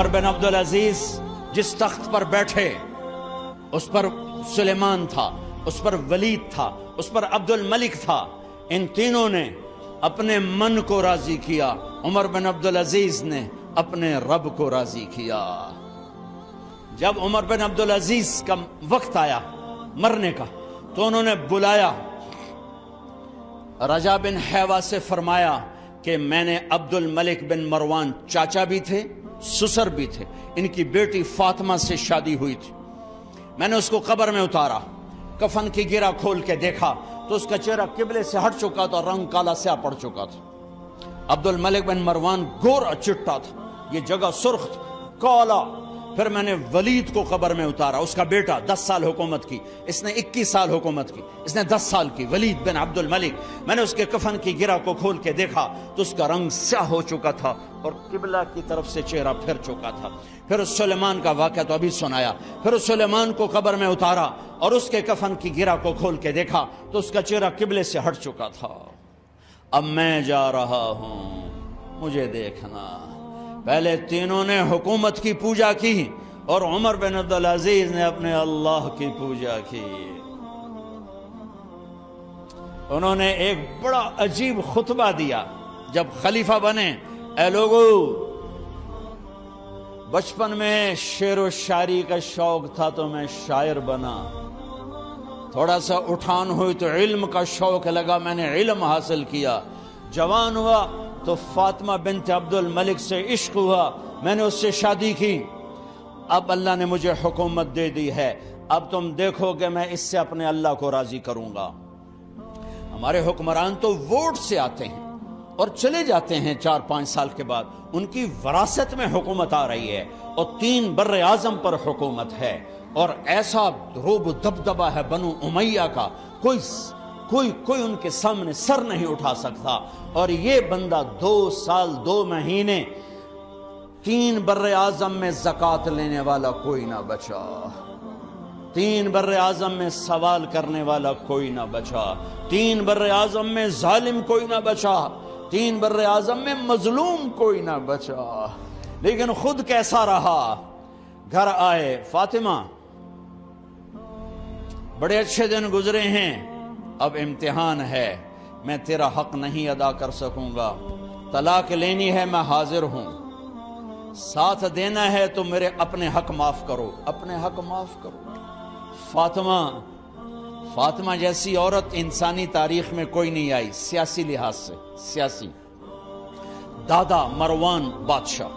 عمر بن عبد العزیز جس تخت پر بیٹھے اس پر سلیمان تھا، اس پر ولید تھا، اس پر عبد الملک تھا، ان تینوں نے اپنے من کو راضی کیا، عمر بن عبد العزیز نے اپنے رب کو راضی کیا. جب عمر بن عبد العزیز کا وقت آیا مرنے کا تو انہوں نے بلایا رجا بن حیوہ سے، فرمایا کہ میں نے عبد الملک بن مروان چاچا بھی تھے سسر بھی تھے، ان کی بیٹی فاطمہ سے شادی ہوئی تھی، میں نے اس کو قبر میں اتارا، کفن کی گرہ کھول کے دیکھا تو اس کا چہرہ قبلے سے ہٹ چکا تھا، رنگ کالا سیاہ پڑ چکا تھا. عبد الملک بن مروان گورا چٹا تھا، یہ جگہ سرخ کالا. پھر میں نے ولید کو قبر میں اتارا، اس کا بیٹا 10 سال حکومت کی، اس نے 21 سال حکومت کی، اس نے 10 سال کی، ولید بن عبد الملک. میں نے اس کے کفن کی گرہ کو کھول کے دیکھا تو اس کا رنگ سیاہ ہو چکا تھا اور قبلہ کی طرف سے چہرہ پھر چکا تھا. پھر اس سلیمان کا واقعہ تو ابھی سنایا. پھر اس سلیمان کو قبر میں اتارا اور اس کے کفن کی گرہ کو کھول کے دیکھا تو اس کا چہرہ قبلے سے ہٹ چکا تھا. اب میں جا رہا ہوں، مجھے دیکھنا. پہلے تینوں نے حکومت کی پوجا کی اور عمر بن عبد العزیز نے اپنے اللہ کی پوجا کی. انہوں نے ایک بڑا عجیب خطبہ دیا جب خلیفہ بنے. اے لوگو، بچپن میں شعر و شاعری کا شوق تھا تو میں شاعر بنا، تھوڑا سا اٹھان ہوئی تو علم کا شوق لگا، میں نے علم حاصل کیا، جوان ہوا تو فاطمہ بنت عبد الملک سے عشق ہوا، میں نے اس سے شادی کی، اب اللہ نے مجھے حکومت دے دی ہے، اب تم دیکھو کہ میں اس سے اپنے اللہ کو راضی کروں گا. ہمارے حکمران تو ووٹ سے آتے ہیں اور چلے جاتے ہیں 4-5 سال کے بعد، ان کی وراثت میں حکومت آ رہی ہے اور 3 براعظم پر حکومت ہے، اور ایسا روب و دبدبا ہے بنو امیہ کا، کوئی ان کے سامنے سر نہیں اٹھا سکتا. اور یہ بندہ 2 سال 2 مہینے 3 براعظم میں زکوٰۃ لینے والا کوئی نہ بچا، 3 براعظم میں سوال کرنے والا کوئی نہ بچا، 3 براعظم میں ظالم کوئی نہ بچا، 3 براعظم میں مظلوم کوئی نہ بچا. لیکن خود کیسا رہا؟ گھر آئے، فاطمہ بڑے اچھے دن گزرے ہیں، اب امتحان ہے، میں تیرا حق نہیں ادا کر سکوں گا، طلاق لینی ہے میں حاضر ہوں، ساتھ دینا ہے تو میرے اپنے حق معاف کرو، اپنے حق معاف کرو. فاطمہ جیسی عورت انسانی تاریخ میں کوئی نہیں آئی، سیاسی لحاظ سے سیاسی. دادا مروان بادشاہ،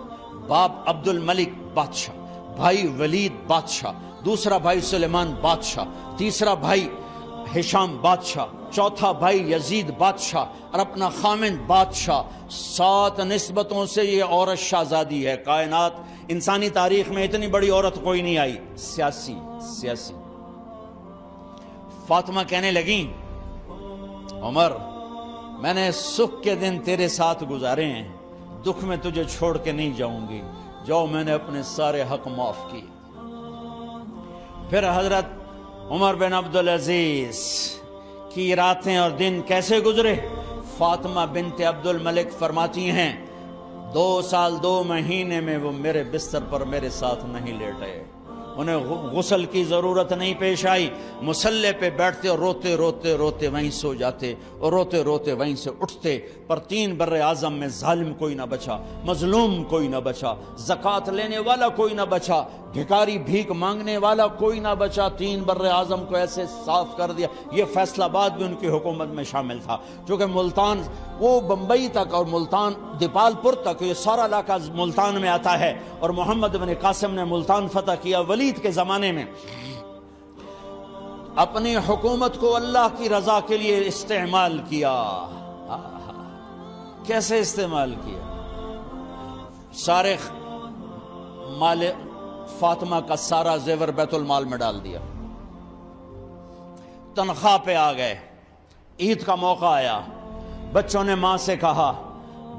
باپ عبد الملک بادشاہ، بھائی ولید بادشاہ، دوسرا بھائی سلیمان بادشاہ، تیسرا بھائی ہشام بادشاہ، چوتھا بھائی یزید بادشاہ، اور اپنا خامن بادشاہ. 7 نسبتوں سے یہ عورت شہزادی ہے. کائنات انسانی تاریخ میں اتنی بڑی عورت کوئی نہیں آئی، سیاسی. فاطمہ کہنے لگی عمر، میں نے سکھ کے دن تیرے ساتھ گزارے ہیں، دکھ میں تجھے چھوڑ کے نہیں جاؤں گی، جاؤ میں نے اپنے سارے حق معاف کیے. پھر حضرت عمر بن عبد العزیز کی راتیں اور دن کیسے گزرے؟ فاطمہ بنت عبد الملک فرماتی ہیں 2 سال 2 مہینے میں وہ میرے بستر پر میرے ساتھ نہیں لیٹے، انہیں غسل کی ضرورت نہیں پیش آئی، مسلح پہ بیٹھتے اور روتے روتے روتے وہیں سو جاتے اور روتے روتے وہیں سے اٹھتے. پر 3 براعظم میں ظالم کوئی نہ بچا، مظلوم کوئی نہ بچا، زکوٰۃ لینے والا کوئی نہ بچا، بھکاری بھیک مانگنے والا کوئی نہ بچا. 3 براعظم کو ایسے صاف کر دیا. یہ فیصل آباد بھی ان کی حکومت میں شامل تھا، چونکہ ملتان وہ بمبئی تک اور ملتان دیپال پور تک، یہ سارا علاقہ ملتان میں آتا ہے. اور محمد بن قاسم نے ملتان فتح کیا ولید کے زمانے میں. اپنی حکومت کو اللہ کی رضا کے لیے استعمال کیا. کیسے استعمال کیا؟ سارے مال فاطمہ کا سارا زیور بیت المال میں ڈال دیا. تنخواہ پہ آ گئے. عید کا موقع آیا، بچوں نے ماں سے کہا،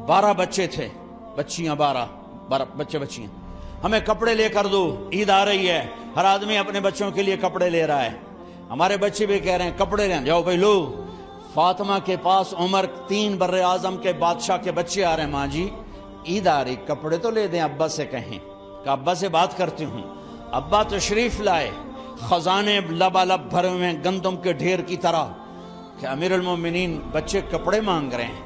12 بچے تھے، بچیاں 12 بچے، ہمیں کپڑے لے کر دو، عید آ رہی ہے، ہر آدمی اپنے بچوں کے لیے کپڑے لے رہا ہے، ہمارے بچے بھی کہہ رہے ہیں کپڑے لیں، جاؤ بھائی لو. فاطمہ کے پاس عمر 3 براعظم کے بادشاہ کے بچے آ رہے ہیں، ماں جی عید آ رہی، کپڑے تو لے دیں ابا سے کہیں. کہ ابا سے بات کرتی ہوں. ابا تشریف لائے, خزانے لبالب بھرے ہوئے ہیں گندم کے ڈھیر کی طرح, کہ امیر المومنین بچے کپڑے مانگ رہے ہیں.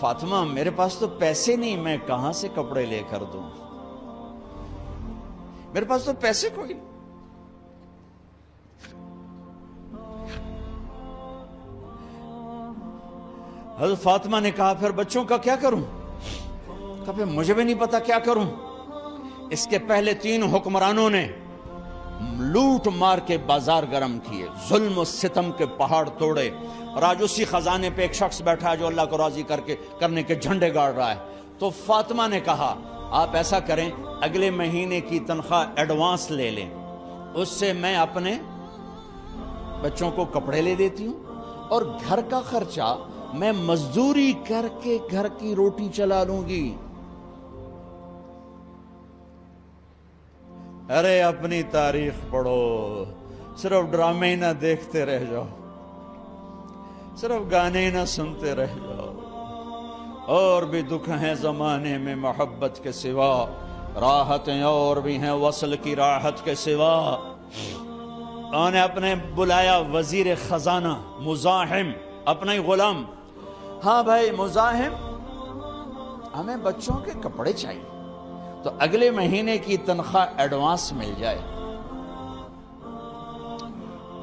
فاطمہ میرے پاس تو پیسے نہیں, میں کہاں سے کپڑے لے کر دوں, میرے پاس تو پیسے کوئی نہیں. حضرت فاطمہ نے کہا پھر بچوں کا کیا کروں؟ کہا پھر مجھے بھی نہیں پتا کیا کروں. اس کے پہلے 3 حکمرانوں نے لوٹ مار کے بازار گرم کیے, ظلم و ستم کے پہاڑ توڑے, اور آج اسی خزانے پہ ایک شخص بیٹھا ہے جو اللہ کو راضی کرنے کے جھنڈے گاڑ رہا ہے. تو فاطمہ نے کہا آپ ایسا کریں, اگلے مہینے کی تنخواہ ایڈوانس لے لیں, اس سے میں اپنے بچوں کو کپڑے لے دیتی ہوں, اور گھر کا خرچہ میں مزدوری کر کے گھر کی روٹی چلا لوں گی. ارے اپنی تاریخ پڑھو, صرف ڈرامے نہ دیکھتے رہ جاؤ, صرف گانے نہ سنتے رہ جاؤ. اور بھی دکھ ہیں زمانے میں محبت کے سوا, راحتیں اور بھی ہیں وصل کی راحت کے سوا. انہوں نے اپنے بلایا وزیر خزانہ مزاحم, اپنے غلام. ہاں بھائی مزاحم, ہمیں بچوں کے کپڑے چاہیے, تو اگلے مہینے کی تنخواہ ایڈوانس مل جائے.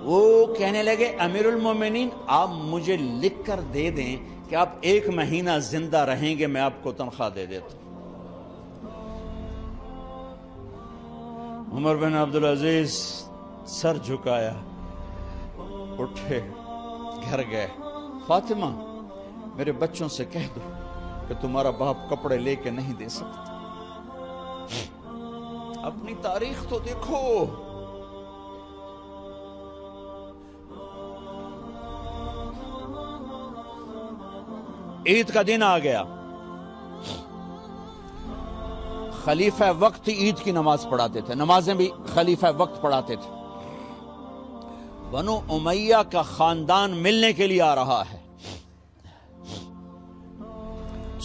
وہ کہنے لگے امیر المومنین آپ مجھے لکھ کر دے دیں کہ آپ 1 مہینہ زندہ رہیں گے, میں آپ کو تنخواہ دے دیتا ہوں. عمر بن عبد العزیز سر جھکایا, اٹھے, گھر گئے. فاطمہ میرے بچوں سے کہہ دو کہ تمہارا باپ کپڑے لے کے نہیں دے سکتا. اپنی تاریخ تو دیکھو. عید کا دن آ گیا, خلیفہ وقت عید کی نماز پڑھاتے تھے, نمازیں بھی خلیفہ وقت پڑھاتے تھے. بنو امیہ کا خاندان ملنے کے لیے آ رہا ہے,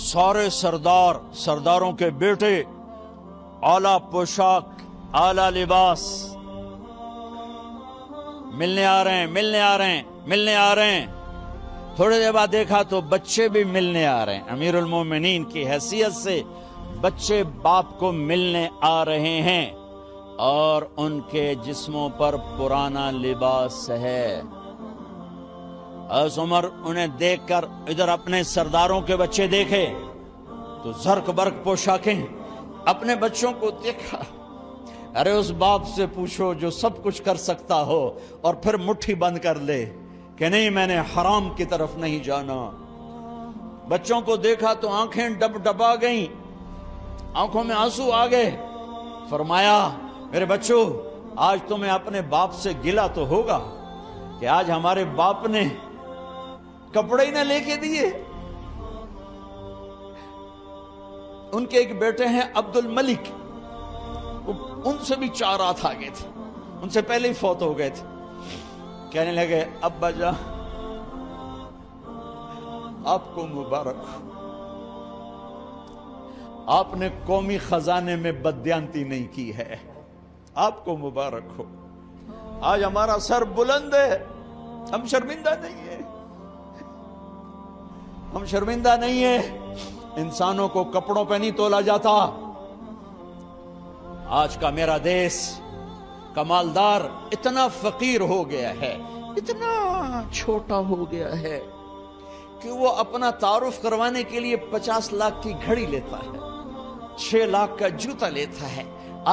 سارے سردار, سرداروں کے بیٹے, اعلیٰ پوشاک, اعلیٰ لباس, ملنے آ رہے ہیں. تھوڑے دیر بعد دیکھا تو بچے بھی ملنے آ رہے ہیں. امیر المومنین کی حیثیت سے بچے باپ کو ملنے آ رہے ہیں, اور ان کے جسموں پر پرانا لباس ہے. اس عمر انہیں دیکھ کر ادھر اپنے سرداروں کے بچے دیکھے تو زرق برق پوشاکیں, اپنے بچوں کو دیکھا. ارے اس باپ سے پوچھو جو سب کچھ کر سکتا ہو, اور پھر مٹھی بند کر لے کہ نہیں میں نے حرام کی طرف نہیں جانا. بچوں کو دیکھا تو آنکھیں ڈب ڈبا گئیں, آنکھوں میں آنسو آ گئے. فرمایا میرے بچوں آج تمہیں اپنے باپ سے گلہ تو ہوگا کہ آج ہمارے باپ نے کپڑے نہ لے کے دیے. ان کے ایک بیٹے ہیں عبد الملک, ان سے بھی 4 رات آگئے تھے, ان سے پہلے ہی فوت ہو گئے تھے. کہنے لگے ابا جان آپ کو مبارک ہو, آپ نے قومی خزانے میں بددیانتی نہیں کی ہے, آپ کو مبارک ہو, آج ہمارا سر بلند ہے, ہم شرمندہ نہیں ہے, ہم شرمندہ نہیں ہے. انسانوں کو کپڑوں پہ نہیں تولا جاتا. آج کا میرا دیس کمالدار اتنا فقیر ہو گیا ہے, اتنا چھوٹا ہو گیا ہے کہ وہ اپنا تعارف کروانے کے لیے 50 لاکھ کی گھڑی لیتا ہے, 6 لاکھ کا جوتا لیتا ہے.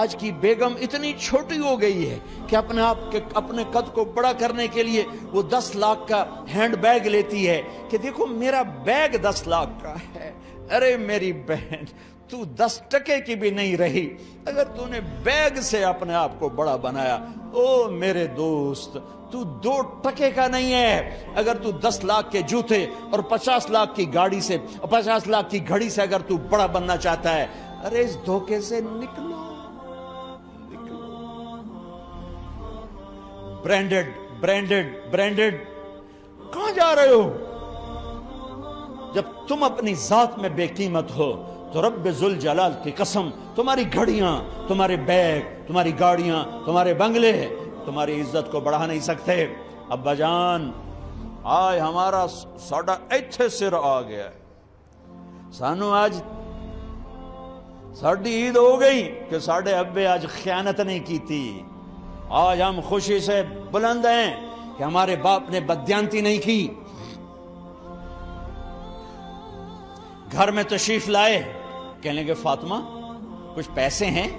آج کی بیگم اتنی چھوٹی ہو گئی ہے کہ اپنے قد کو بڑا کرنے کے لیے وہ 10 لاکھ کا ہینڈ بیگ لیتی ہے کہ دیکھو میرا بیگ 10 لاکھ کا ہے. ارے میری بہن تو 10 ٹکے کی بھی نہیں رہی, اگر تو نے بیگ سے اپنے آپ کو بڑا بنایا. او میرے دوست تو 2 ٹکے کا نہیں ہے, اگر تو 10 لاکھ کے جوتے اور 50 لاکھ کی گاڑی سے, 50 لاکھ کی گھڑی سے اگر تو بڑا بننا چاہتا ہے, ارے اس دھوکے سے نکلو. برینڈڈ کہاں جا رہے ہو؟ جب تم اپنی ذات میں بے قیمت ہو تو رب ذوالجلال کی قسم تمہاری گھڑیاں، تمہارے بیگ، تمہاری گاڑیاں، تمہارے بنگلے تمہاری عزت کو بڑھا نہیں سکتے. ابا جان آج ہمارا ساڈا ایتھے سر آ گیا ہے، سانو آج ساڈی عید ہو گئی کہ ساڈے ابے آج خیانت نہیں کیتی، آج ہم خوشی سے بلند ہیں کہ ہمارے باپ نے بددیانتی نہیں کی. گھر میں تشریف لائے، کہنے لگے فاطمہ کچھ پیسے ہیں،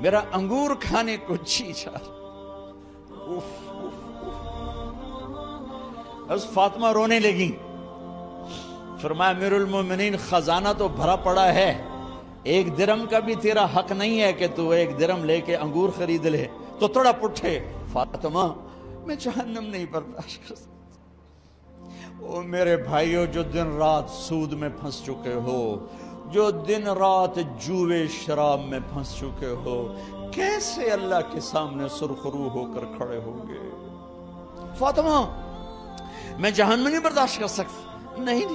میرا انگور کھانے کو جی جا رہا. بس فاطمہ رونے لگی. فرمایا امیر المومنین خزانہ تو بھرا پڑا ہے، ایک درم کا بھی تیرا حق نہیں ہے کہ تو ایک درم لے کے انگور خرید لے. تو تھوڑا پٹھے فاطمہ میں جہنم نہیں برداشت کر سکتا. او میرے بھائیو، جو دن رات سود میں پھنس چکے ہو، جو دن رات جوے شراب میں پھنس چکے ہو، کیسے اللہ کے سامنے سرخرو ہو کر کھڑے ہو گے؟ فاطمہ میں جہنم نہیں برداشت کر سکتا. نہیں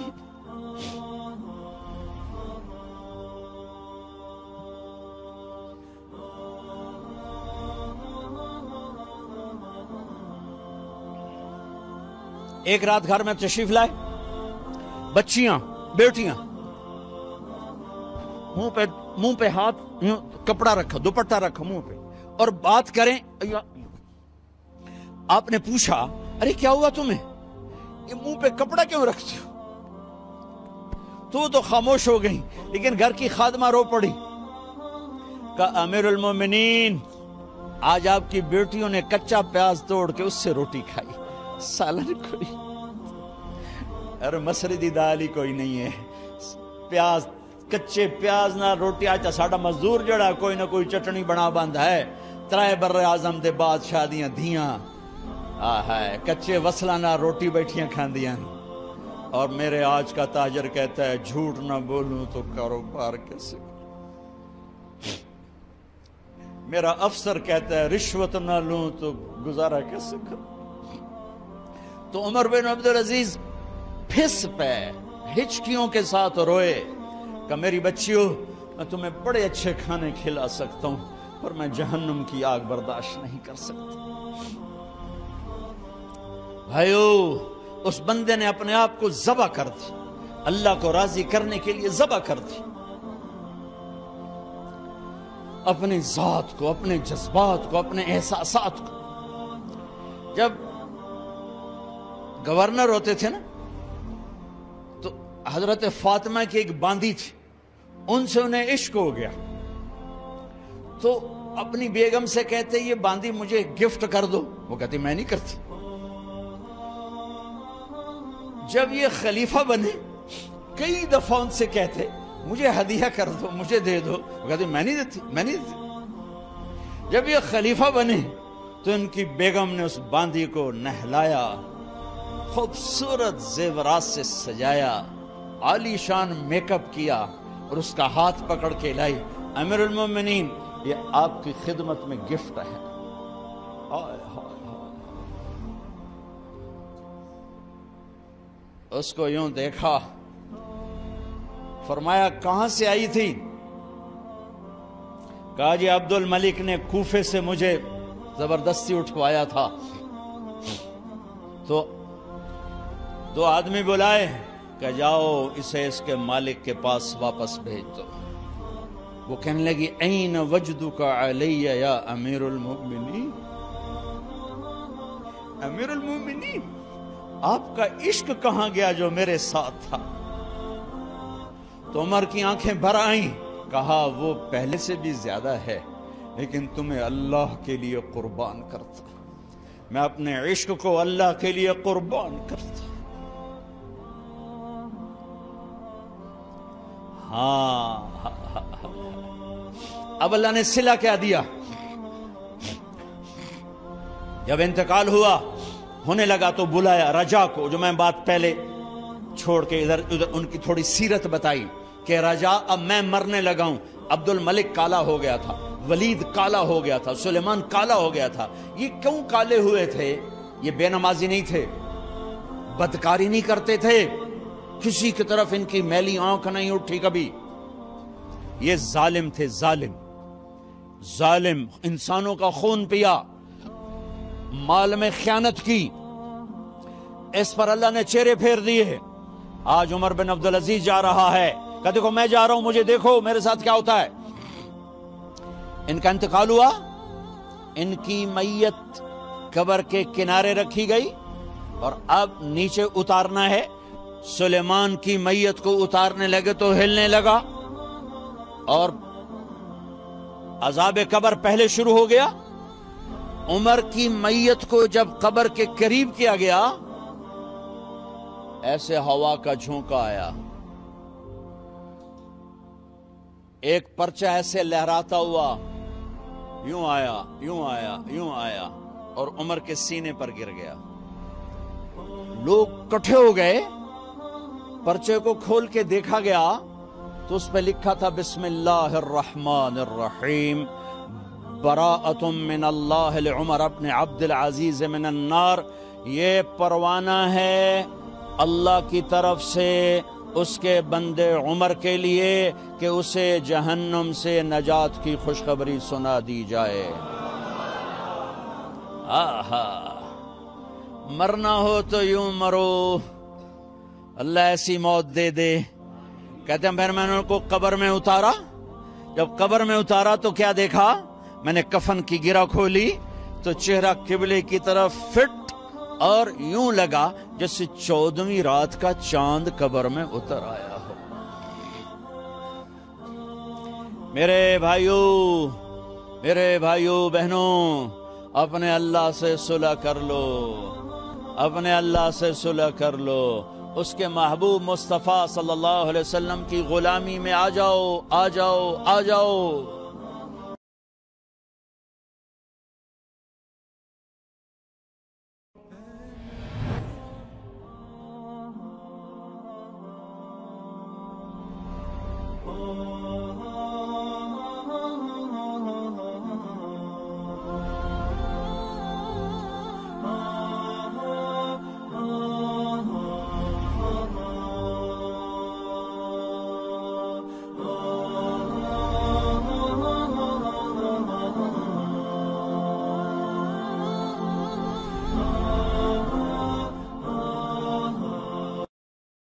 ایک رات گھر میں تشریف لائے، بچیاں بیٹیاں منہ پہ ہاتھ، کپڑا رکھا، دوپٹہ رکھا منہ پہ، اور بات کریں. آپ نے پوچھا ارے کیا ہوا تمہیں، یہ منہ پہ کپڑا کیوں رکھتی ہو؟ تو خاموش ہو گئی، لیکن گھر کی خادمہ رو پڑی. کہا امیر المومنین آج آپ کی بیٹیوں نے کچا پیاز توڑ کے اس سے روٹی کھائی، سالن کوئی اور مسردی دالی کوئی نہیں ہے، پیاز کچے پیاز نہ روٹی. آچا ساڑا مزدور جڑا کوئی نہ کوئی چٹنی بنا بند ہے، ترائے بر اعظم دے بعد شادیاں دھیاں آہائے کچے وصلہ نہ روٹی بیٹھیاں کھان دیاں. اور میرے آج کا تاجر کہتا ہے جھوٹ نہ بولوں تو کاروبار کیسے، میرا افسر کہتا ہے رشوت نہ لوں تو گزارا کیسے کروں. تو عمر بن عبد العزیز پھس پہ ہچکیوں کے ساتھ روئے کہ میری بچیوں میں تمہیں بڑے اچھے کھانے کھلا سکتا ہوں پر میں جہنم کی آگ برداشت نہیں کر سکتا. بھائیو اس بندے نے اپنے آپ کو ذبح کر دی، اللہ کو راضی کرنے کے لیے ذبح کر دی، اپنی ذات کو، اپنے جذبات کو، اپنے احساسات کو. جب گورنر ہوتے تھے نا تو حضرت فاطمہ کی ایک باندی تھی، ان سے انہیں عشق ہو گیا. تو اپنی بیگم سے کہتے یہ باندی مجھے گفٹ کر دو، وہ کہتی میں نہیں کرتی. جب یہ خلیفہ بنے کئی دفعہ ان سے کہتے مجھے ہدیہ کر دو، مجھے دے دو، وہ کہتی میں نہیں دیتی، میں نہیں دیتی. جب یہ خلیفہ بنے تو ان کی بیگم نے اس باندی کو نہلایا، خوبصورت زیورات سے سجایا، عالی شان میک اپ کیا اور اس کا ہاتھ پکڑ کے لائی. امیر المومنین یہ آپ کی خدمت میں گفٹ ہے. اس کو یوں دیکھا، فرمایا کہاں سے آئی تھی؟ کہا جی عبد الملک نے کوفے سے مجھے زبردستی اٹھوایا تھا، تو دو آدمی بلائے کہ جاؤ اسے اس کے مالک کے پاس واپس بھیج دو. وہ کہنے لگی این وجدک علی یا امیر المؤمنین، امیر المؤمنین آپ کا عشق کہاں گیا جو میرے ساتھ تھا؟ تو عمر کی آنکھیں بھر آئیں. کہا وہ پہلے سے بھی زیادہ ہے لیکن تمہیں اللہ کے لیے قربان کرتا، میں اپنے عشق کو اللہ کے لیے قربان کرتا. اب اللہ نے صلہ کیا دیا. جب انتقال ہوا ہونے لگا تو بلایا رجا کو، جو میں بات پہلے چھوڑ کے ادھر ادھر ان کی تھوڑی سیرت بتائی کہ رجا اب میں مرنے لگا ہوں. عبد الملک کالا ہو گیا تھا، ولید کالا ہو گیا تھا، سلیمان کالا ہو گیا تھا. یہ کیوں کالے ہوئے تھے؟ یہ بے نمازی نہیں تھے، بدکاری نہیں کرتے تھے، کسی کی طرف ان کی میلی آنکھ نہیں اٹھی کبھی. یہ ظالم تھے، ظالم ظالم، انسانوں کا خون پیا، مال میں خیانت کی، اس پر اللہ نے چہرے پھیر دیے. آج عمر بن عبد العزیز جا رہا ہے، کہا دیکھو میں جا رہا ہوں، مجھے دیکھو میرے ساتھ کیا ہوتا ہے. ان کا انتقال ہوا، ان کی میت قبر کے کنارے رکھی گئی اور اب نیچے اتارنا ہے. سلیمان کی میت کو اتارنے لگے تو ہلنے لگا اور عذاب قبر پہلے شروع ہو گیا. عمر کی میت کو جب قبر کے قریب کیا گیا ایسے ہوا کا جھونکا آیا، ایک پرچہ ایسے لہراتا ہوا یوں آیا یوں آیا یوں آیا اور عمر کے سینے پر گر گیا. لوگ کٹھے ہو گئے، پرچے کو کھول کے دیکھا گیا تو اس پہ لکھا تھا بسم اللہ الرحمن الرحیم، براءۃ من اللہ لعمر بن عبد العزیز من النار. یہ پروانہ ہے اللہ کی طرف سے اس کے بندے عمر کے لیے کہ اسے جہنم سے نجات کی خوشخبری سنا دی جائے. آہا، مرنا ہو تو یوں مرو، اللہ ایسی موت دے دے. کہتے ہیں پھر میں نے ان کو قبر میں اتارا، جب قبر میں اتارا تو کیا دیکھا، میں نے کفن کی گرہ کھولی تو چہرہ قبلے کی طرف فٹ اور یوں لگا جیسے 14ویں رات کا چاند قبر میں اتر آیا ہو. میرے بھائیو بہنوں، اپنے اللہ سے صلح کر لو، اپنے اللہ سے صلح کر لو، اس کے محبوب مصطفیٰ صلی اللہ علیہ وسلم کی غلامی میں آ جاؤ آ جاؤ آ جاؤ.